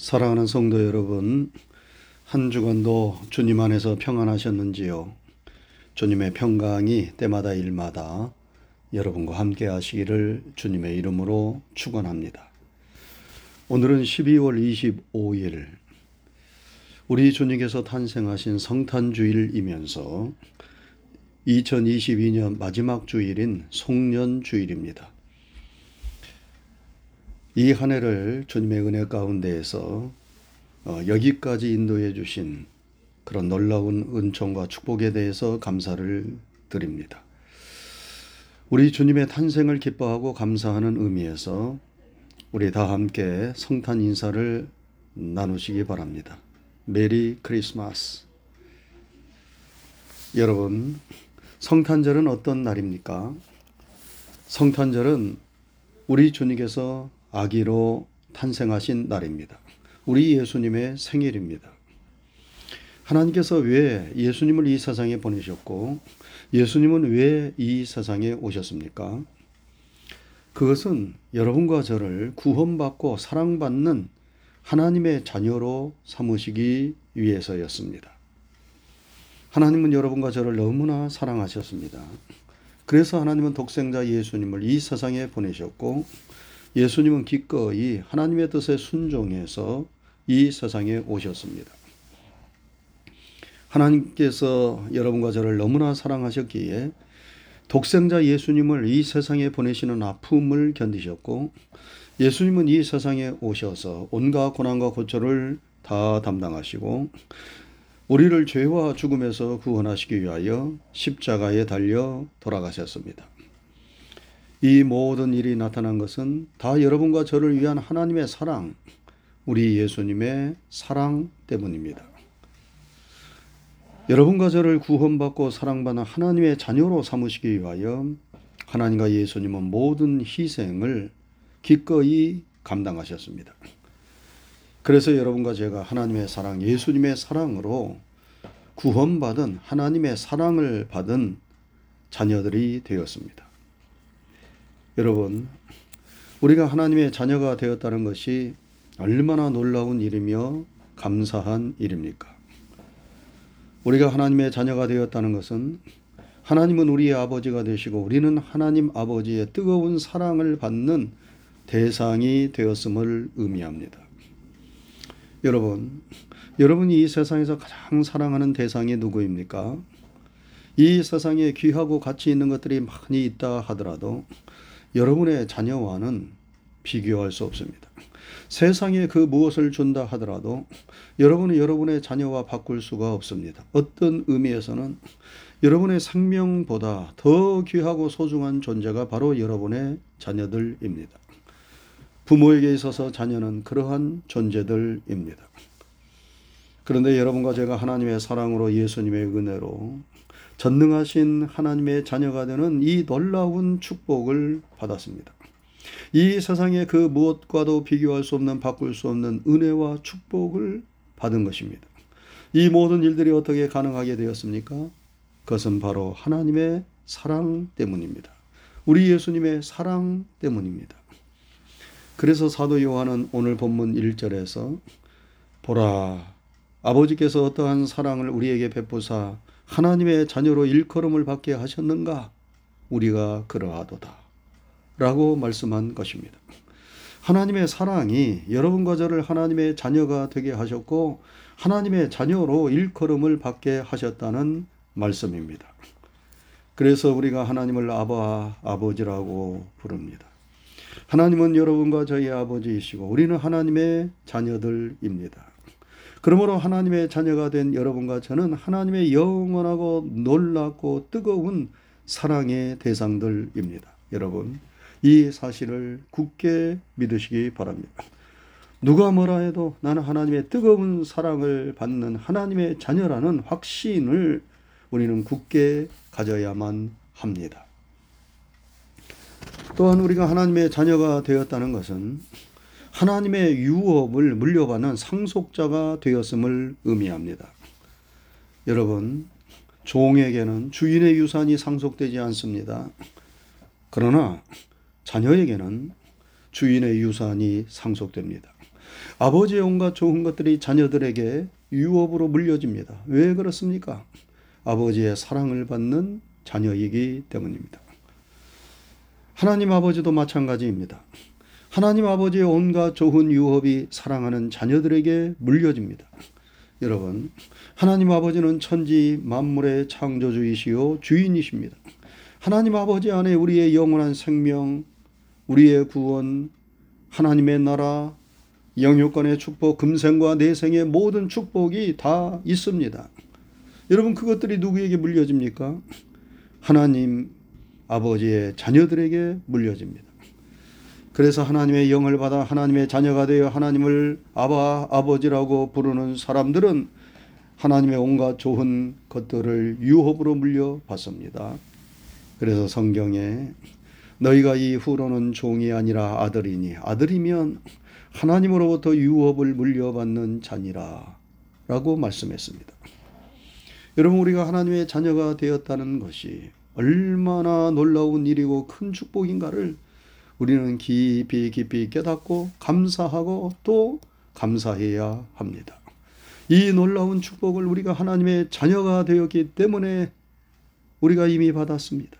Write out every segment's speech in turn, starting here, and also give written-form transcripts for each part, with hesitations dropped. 사랑하는 성도 여러분, 한 주간도 주님 안에서 평안하셨는지요? 주님의 평강이 때마다 일마다 여러분과 함께 하시기를 주님의 이름으로 축원합니다. 오늘은 12월 25일 우리 주님께서 탄생하신 성탄주일이면서 2022년 마지막 주일인 송년주일입니다. 이 한 해를 주님의 은혜 가운데에서 여기까지 인도해 주신 그런 놀라운 은총과 축복에 대해서 감사를 드립니다. 우리 주님의 탄생을 기뻐하고 감사하는 의미에서 우리 다 함께 성탄 인사를 나누시기 바랍니다. 메리 크리스마스. 여러분, 성탄절은 어떤 날입니까? 성탄절은 우리 주님께서 아기로 탄생하신 날입니다. 우리 예수님의 생일입니다. 하나님께서 왜 예수님을 이 세상에 보내셨고 예수님은 왜 이 세상에 오셨습니까? 그것은 여러분과 저를 구원받고 사랑받는 하나님의 자녀로 삼으시기 위해서였습니다. 하나님은 여러분과 저를 너무나 사랑하셨습니다. 그래서 하나님은 독생자 예수님을 이 세상에 보내셨고 예수님은 기꺼이 하나님의 뜻에 순종해서 이 세상에 오셨습니다. 하나님께서 여러분과 저를 너무나 사랑하셨기에 독생자 예수님을 이 세상에 보내시는 아픔을 견디셨고 예수님은 이 세상에 오셔서 온갖 고난과 고초를 다 담당하시고 우리를 죄와 죽음에서 구원하시기 위하여 십자가에 달려 돌아가셨습니다. 이 모든 일이 나타난 것은 다 여러분과 저를 위한 하나님의 사랑, 우리 예수님의 사랑 때문입니다. 여러분과 저를 구원받고 사랑받는 하나님의 자녀로 삼으시기 위하여 하나님과 예수님은 모든 희생을 기꺼이 감당하셨습니다. 그래서 여러분과 제가 하나님의 사랑, 예수님의 사랑으로 구원받은 하나님의 사랑을 받은 자녀들이 되었습니다. 여러분, 우리가 하나님의 자녀가 되었다는 것이 얼마나 놀라운 일이며 감사한 일입니까? 우리가 하나님의 자녀가 되었다는 것은 하나님은 우리의 아버지가 되시고 우리는 하나님 아버지의 뜨거운 사랑을 받는 대상이 되었음을 의미합니다. 여러분, 여러분이 이 세상에서 가장 사랑하는 대상이 누구입니까? 이 세상에 귀하고 가치 있는 것들이 많이 있다 하더라도 여러분의 자녀와는 비교할 수 없습니다. 세상에 그 무엇을 준다 하더라도 여러분은 여러분의 자녀와 바꿀 수가 없습니다. 어떤 의미에서는 여러분의 생명보다 더 귀하고 소중한 존재가 바로 여러분의 자녀들입니다. 부모에게 있어서 자녀는 그러한 존재들입니다. 그런데 여러분과 제가 하나님의 사랑으로 예수님의 은혜로 전능하신 하나님의 자녀가 되는 이 놀라운 축복을 받았습니다. 이 세상의 그 무엇과도 비교할 수 없는, 바꿀 수 없는 은혜와 축복을 받은 것입니다. 이 모든 일들이 어떻게 가능하게 되었습니까? 그것은 바로 하나님의 사랑 때문입니다. 우리 예수님의 사랑 때문입니다. 그래서 사도 요한은 오늘 본문 1절에서 보라, 아버지께서 어떠한 사랑을 우리에게 베푸사 하나님의 자녀로 일컬음을 받게 하셨는가? 우리가 그러하도다 라고 말씀한 것입니다. 하나님의 사랑이 여러분과 저를 하나님의 자녀가 되게 하셨고 하나님의 자녀로 일컬음을 받게 하셨다는 말씀입니다. 그래서 우리가 하나님을 아바, 아버지라고 부릅니다. 하나님은 여러분과 저희 아버지이시고 우리는 하나님의 자녀들입니다. 그러므로 하나님의 자녀가 된 여러분과 저는 하나님의 영원하고 놀랍고 뜨거운 사랑의 대상들입니다. 여러분, 이 사실을 굳게 믿으시기 바랍니다. 누가 뭐라 해도 나는 하나님의 뜨거운 사랑을 받는 하나님의 자녀라는 확신을 우리는 굳게 가져야만 합니다. 또한 우리가 하나님의 자녀가 되었다는 것은 하나님의 유업을 물려받는 상속자가 되었음을 의미합니다. 여러분, 종에게는 주인의 유산이 상속되지 않습니다. 그러나 자녀에게는 주인의 유산이 상속됩니다. 아버지의 온갖 좋은 것들이 자녀들에게 유업으로 물려집니다. 왜 그렇습니까? 아버지의 사랑을 받는 자녀이기 때문입니다. 하나님 아버지도 마찬가지입니다. 하나님 아버지의 온갖 좋은 유업이 사랑하는 자녀들에게 물려집니다. 여러분, 하나님 아버지는 천지 만물의 창조주이시요 주인이십니다. 하나님 아버지 안에 우리의 영원한 생명, 우리의 구원, 하나님의 나라, 영육간의 축복, 금생과 내생의 모든 축복이 다 있습니다. 여러분, 그것들이 누구에게 물려집니까? 하나님 아버지의 자녀들에게 물려집니다. 그래서 하나님의 영을 받아 하나님의 자녀가 되어 하나님을 아바, 아버지라고 부르는 사람들은 하나님의 온갖 좋은 것들을 유업으로 물려받습니다. 그래서 성경에 너희가 이후로는 종이 아니라 아들이니 아들이면 하나님으로부터 유업을 물려받는 자니라 라고 말씀했습니다. 여러분, 우리가 하나님의 자녀가 되었다는 것이 얼마나 놀라운 일이고 큰 축복인가를 우리는 깊이 깨닫고 감사하고 또 감사해야 합니다. 이 놀라운 축복을 우리가 하나님의 자녀가 되었기 때문에 우리가 이미 받았습니다.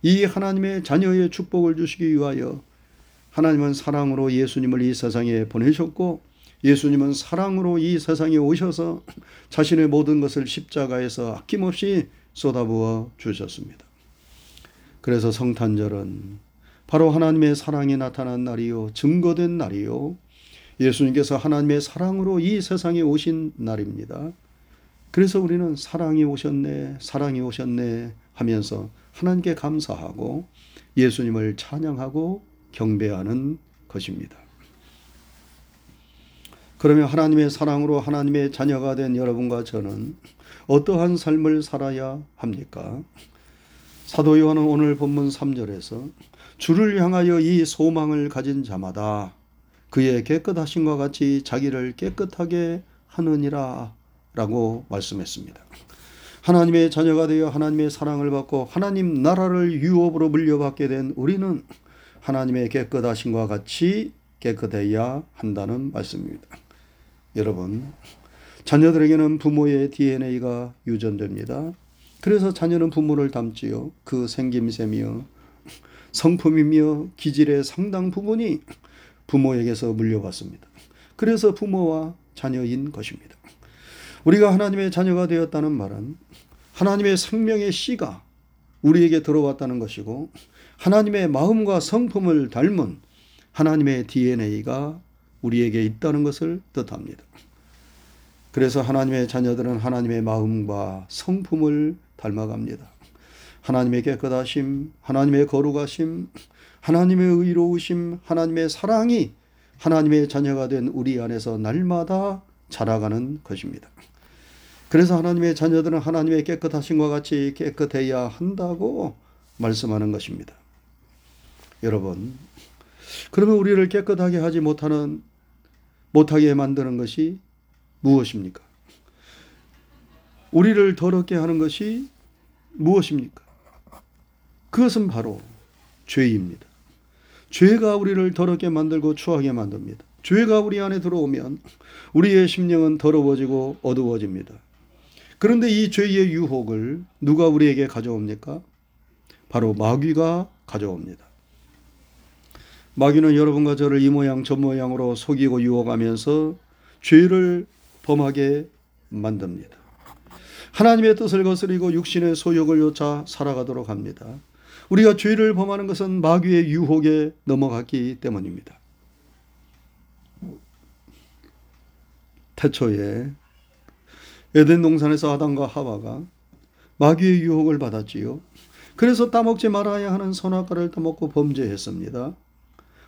이 하나님의 자녀의 축복을 주시기 위하여 하나님은 사랑으로 예수님을 이 세상에 보내셨고, 예수님은 사랑으로 이 세상에 오셔서 자신의 모든 것을 십자가에서 아낌없이 쏟아부어 주셨습니다. 그래서 성탄절은 바로 하나님의 사랑이 나타난 날이요, 증거된 날이요, 예수님께서 하나님의 사랑으로 이 세상에 오신 날입니다. 그래서 우리는 사랑이 오셨네, 사랑이 오셨네 하면서 하나님께 감사하고 예수님을 찬양하고 경배하는 것입니다. 그러면 하나님의 사랑으로 하나님의 자녀가 된 여러분과 저는 어떠한 삶을 살아야 합니까? 사도 요한은 오늘 본문 3절에서 주를 향하여 이 소망을 가진 자마다 그의 깨끗하심과 같이 자기를 깨끗하게 하느니라 라고 말씀했습니다. 하나님의 자녀가 되어 하나님의 사랑을 받고 하나님 나라를 유업으로 물려받게 된 우리는 하나님의 깨끗하심과 같이 깨끗해야 한다는 말씀입니다. 여러분, 자녀들에게는 부모의 DNA가 유전됩니다. 그래서 자녀는 부모를 닮지요. 그 생김새며 성품이며 기질의 상당 부분이 부모에게서 물려받습니다. 그래서 부모와 자녀인 것입니다. 우리가 하나님의 자녀가 되었다는 말은 하나님의 생명의 씨가 우리에게 들어왔다는 것이고, 하나님의 마음과 성품을 닮은 하나님의 DNA가 우리에게 있다는 것을 뜻합니다. 그래서 하나님의 자녀들은 하나님의 마음과 성품을 닮아갑니다. 하나님의 깨끗하심, 하나님의 거룩하심, 하나님의 의로우심, 하나님의 사랑이 하나님의 자녀가 된 우리 안에서 날마다 자라가는 것입니다. 그래서 하나님의 자녀들은 하나님의 깨끗하심과 같이 깨끗해야 한다고 말씀하는 것입니다. 여러분, 그러면 우리를 깨끗하게 하지 못하게 만드는 것이 무엇입니까? 우리를 더럽게 하는 것이 무엇입니까? 그것은 바로 죄입니다. 죄가 우리를 더럽게 만들고 추하게 만듭니다. 죄가 우리 안에 들어오면 우리의 심령은 더러워지고 어두워집니다. 그런데 이 죄의 유혹을 누가 우리에게 가져옵니까? 바로 마귀가 가져옵니다. 마귀는 여러분과 저를 이 모양 저 모양으로 속이고 유혹하면서 죄를 범하게 만듭니다. 하나님의 뜻을 거스리고 육신의 소욕을 쫓아 살아가도록 합니다. 우리가 죄를 범하는 것은 마귀의 유혹에 넘어갔기 때문입니다. 태초에 에덴 동산에서 아담과 하와가 마귀의 유혹을 받았지요. 그래서 따먹지 말아야 하는 선악과를 따먹고 범죄했습니다.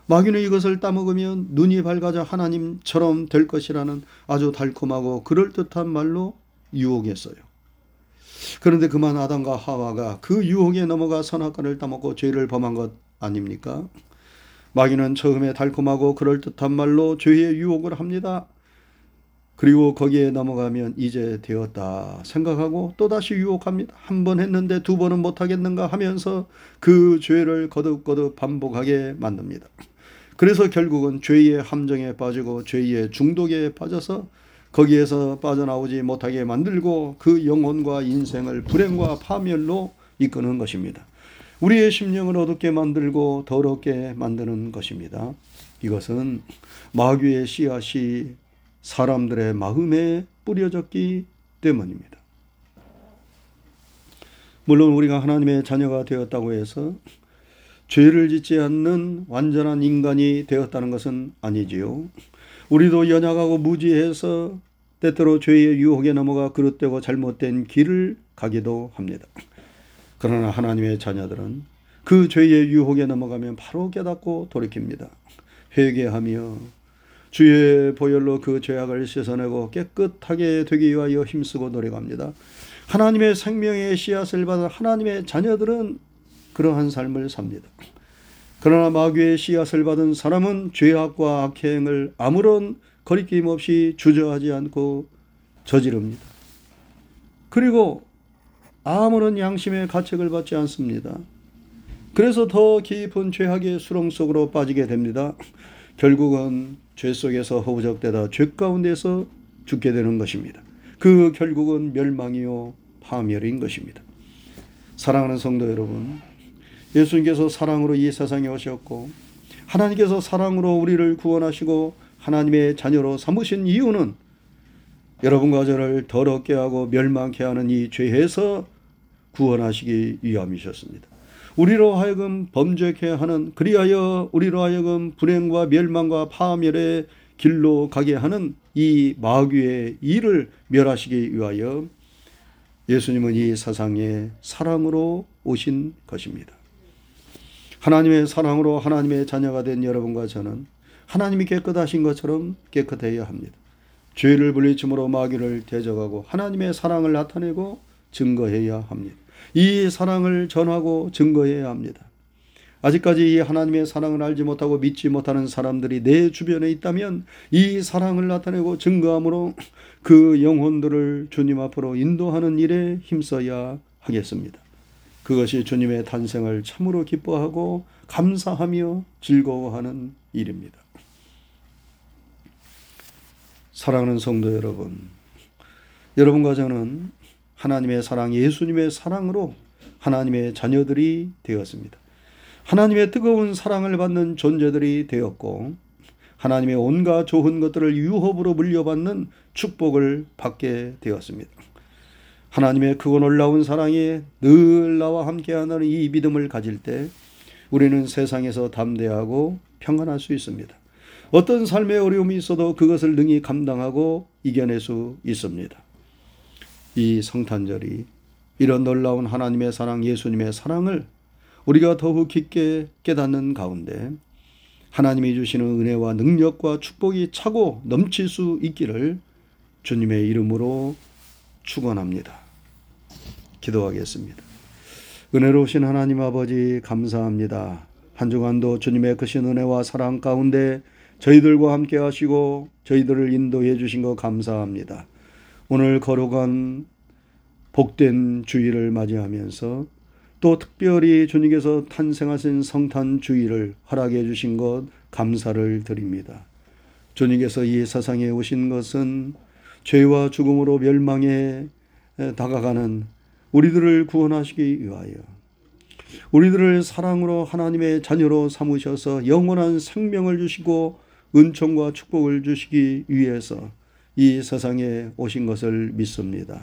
마귀는 이것을 따먹으면 눈이 밝아져 하나님처럼 될 것이라는 아주 달콤하고 그럴듯한 말로 유혹했어요. 그런데 그만 아담과 하와가 그 유혹에 넘어가 선악과를 따먹고 죄를 범한 것 아닙니까? 마귀는 처음에 달콤하고 그럴듯한 말로 죄의 유혹을 합니다. 그리고 거기에 넘어가면 이제 되었다 생각하고 또다시 유혹합니다. 한 번 했는데 두 번은 못하겠는가 하면서 그 죄를 거듭 반복하게 만듭니다. 그래서 결국은 죄의 함정에 빠지고 죄의 중독에 빠져서 거기에서 빠져나오지 못하게 만들고 그 영혼과 인생을 불행과 파멸로 이끄는 것입니다. 우리의 심령을 어둡게 만들고 더럽게 만드는 것입니다. 이것은 마귀의 씨앗이 사람들의 마음에 뿌려졌기 때문입니다. 물론 우리가 하나님의 자녀가 되었다고 해서 죄를 짓지 않는 완전한 인간이 되었다는 것은 아니지요. 우리도 연약하고 무지해서 때때로 죄의 유혹에 넘어가 그릇되고 잘못된 길을 가기도 합니다. 그러나 하나님의 자녀들은 그 죄의 유혹에 넘어가면 바로 깨닫고 돌이킵니다. 회개하며 주의 보혈로 그 죄악을 씻어내고 깨끗하게 되기 위하여 힘쓰고 노력합니다. 하나님의 생명의 씨앗을 받은 하나님의 자녀들은 그러한 삶을 삽니다. 그러나 마귀의 씨앗을 받은 사람은 죄악과 악행을 아무런 거리낌 없이 주저하지 않고 저지릅니다. 그리고 아무런 양심의 가책을 받지 않습니다. 그래서 더 깊은 죄악의 수렁 속으로 빠지게 됩니다. 결국은 죄 속에서 허우적대다 죄 가운데서 죽게 되는 것입니다. 그 결국은 멸망이요 파멸인 것입니다. 사랑하는 성도 여러분, 예수님께서 사랑으로 이 세상에 오셨고 하나님께서 사랑으로 우리를 구원하시고 하나님의 자녀로 삼으신 이유는 여러분과 저를 더럽게 하고 멸망케 하는 이 죄에서 구원하시기 위함이셨습니다. 우리로 하여금 범죄케 하는, 그리하여 우리로 하여금 불행과 멸망과 파멸의 길로 가게 하는 이 마귀의 일을 멸하시기 위하여 예수님은 이 세상에 사랑으로 오신 것입니다. 하나님의 사랑으로 하나님의 자녀가 된 여러분과 저는 하나님이 깨끗하신 것처럼 깨끗해야 합니다. 죄를 물리침으로 마귀를 대적하고 하나님의 사랑을 나타내고 증거해야 합니다. 이 사랑을 전하고 증거해야 합니다. 아직까지 이 하나님의 사랑을 알지 못하고 믿지 못하는 사람들이 내 주변에 있다면 이 사랑을 나타내고 증거함으로 그 영혼들을 주님 앞으로 인도하는 일에 힘써야 하겠습니다. 그것이 주님의 탄생을 참으로 기뻐하고 감사하며 즐거워하는 일입니다. 사랑하는 성도 여러분, 여러분과 저는 하나님의 사랑, 예수님의 사랑으로 하나님의 자녀들이 되었습니다. 하나님의 뜨거운 사랑을 받는 존재들이 되었고 하나님의 온갖 좋은 것들을 유혹으로 물려받는 축복을 받게 되었습니다. 하나님의 크고 놀라운 사랑에 늘 나와 함께하는 이 믿음을 가질 때 우리는 세상에서 담대하고 평안할 수 있습니다. 어떤 삶의 어려움이 있어도 그것을 능히 감당하고 이겨낼 수 있습니다. 이 성탄절이 이런 놀라운 하나님의 사랑, 예수님의 사랑을 우리가 더욱 깊게 깨닫는 가운데 하나님이 주시는 은혜와 능력과 축복이 차고 넘칠 수 있기를 주님의 이름으로 축원합니다. 기도하겠습니다. 은혜로우신 하나님 아버지 감사합니다. 한 주간도 주님의 크신 은혜와 사랑 가운데 저희들과 함께 하시고 저희들을 인도해 주신 거 감사합니다. 오늘 거룩한 복된 주일을 맞이하면서 또 특별히 주님께서 탄생하신 성탄 주일을 허락해 주신 것 감사를 드립니다. 주님께서 이 세상에 오신 것은 죄와 죽음으로 멸망에 다가가는 우리들을 구원하시기 위하여 우리들을 사랑으로 하나님의 자녀로 삼으셔서 영원한 생명을 주시고 은총과 축복을 주시기 위해서 이 세상에 오신 것을 믿습니다.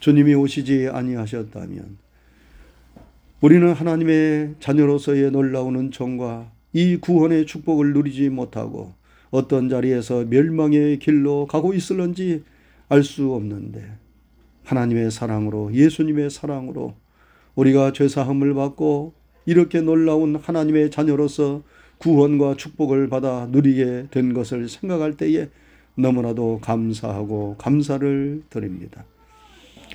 주님이 오시지 아니하셨다면 우리는 하나님의 자녀로서의 놀라운 은총과 이 구원의 축복을 누리지 못하고 어떤 자리에서 멸망의 길로 가고 있을는지 알 수 없는데 하나님의 사랑으로, 예수님의 사랑으로 우리가 죄사함을 받고 이렇게 놀라운 하나님의 자녀로서 구원과 축복을 받아 누리게 된 것을 생각할 때에 너무나도 감사하고 감사를 드립니다.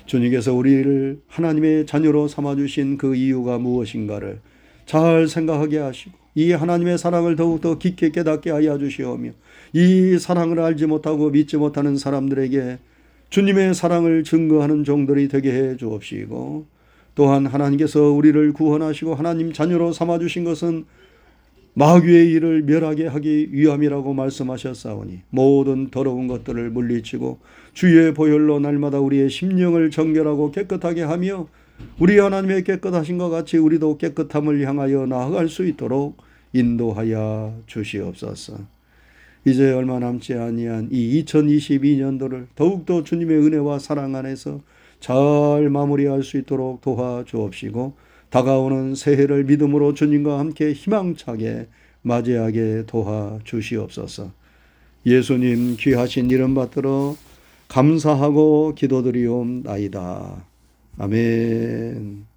주님께서 우리를 하나님의 자녀로 삼아주신 그 이유가 무엇인가를 잘 생각하게 하시고 이 하나님의 사랑을 더욱더 깊게 깨닫게 하여 주시오며 이 사랑을 알지 못하고 믿지 못하는 사람들에게 주님의 사랑을 증거하는 종들이 되게 해 주옵시고 또한 하나님께서 우리를 구원하시고 하나님 자녀로 삼아주신 것은 마귀의 일을 멸하게 하기 위함이라고 말씀하셨사오니 모든 더러운 것들을 물리치고 주의 보혈로 날마다 우리의 심령을 정결하고 깨끗하게 하며 우리 하나님의 깨끗하신 것 같이 우리도 깨끗함을 향하여 나아갈 수 있도록 인도하여 주시옵소서. 이제 얼마 남지 아니한 이 2022년도를 더욱더 주님의 은혜와 사랑 안에서 잘 마무리할 수 있도록 도와주옵시고 다가오는 새해를 믿음으로 주님과 함께 희망차게 맞이하게 도와주시옵소서. 예수님 귀하신 이름 받들어 감사하고 기도드리옵나이다. 아멘.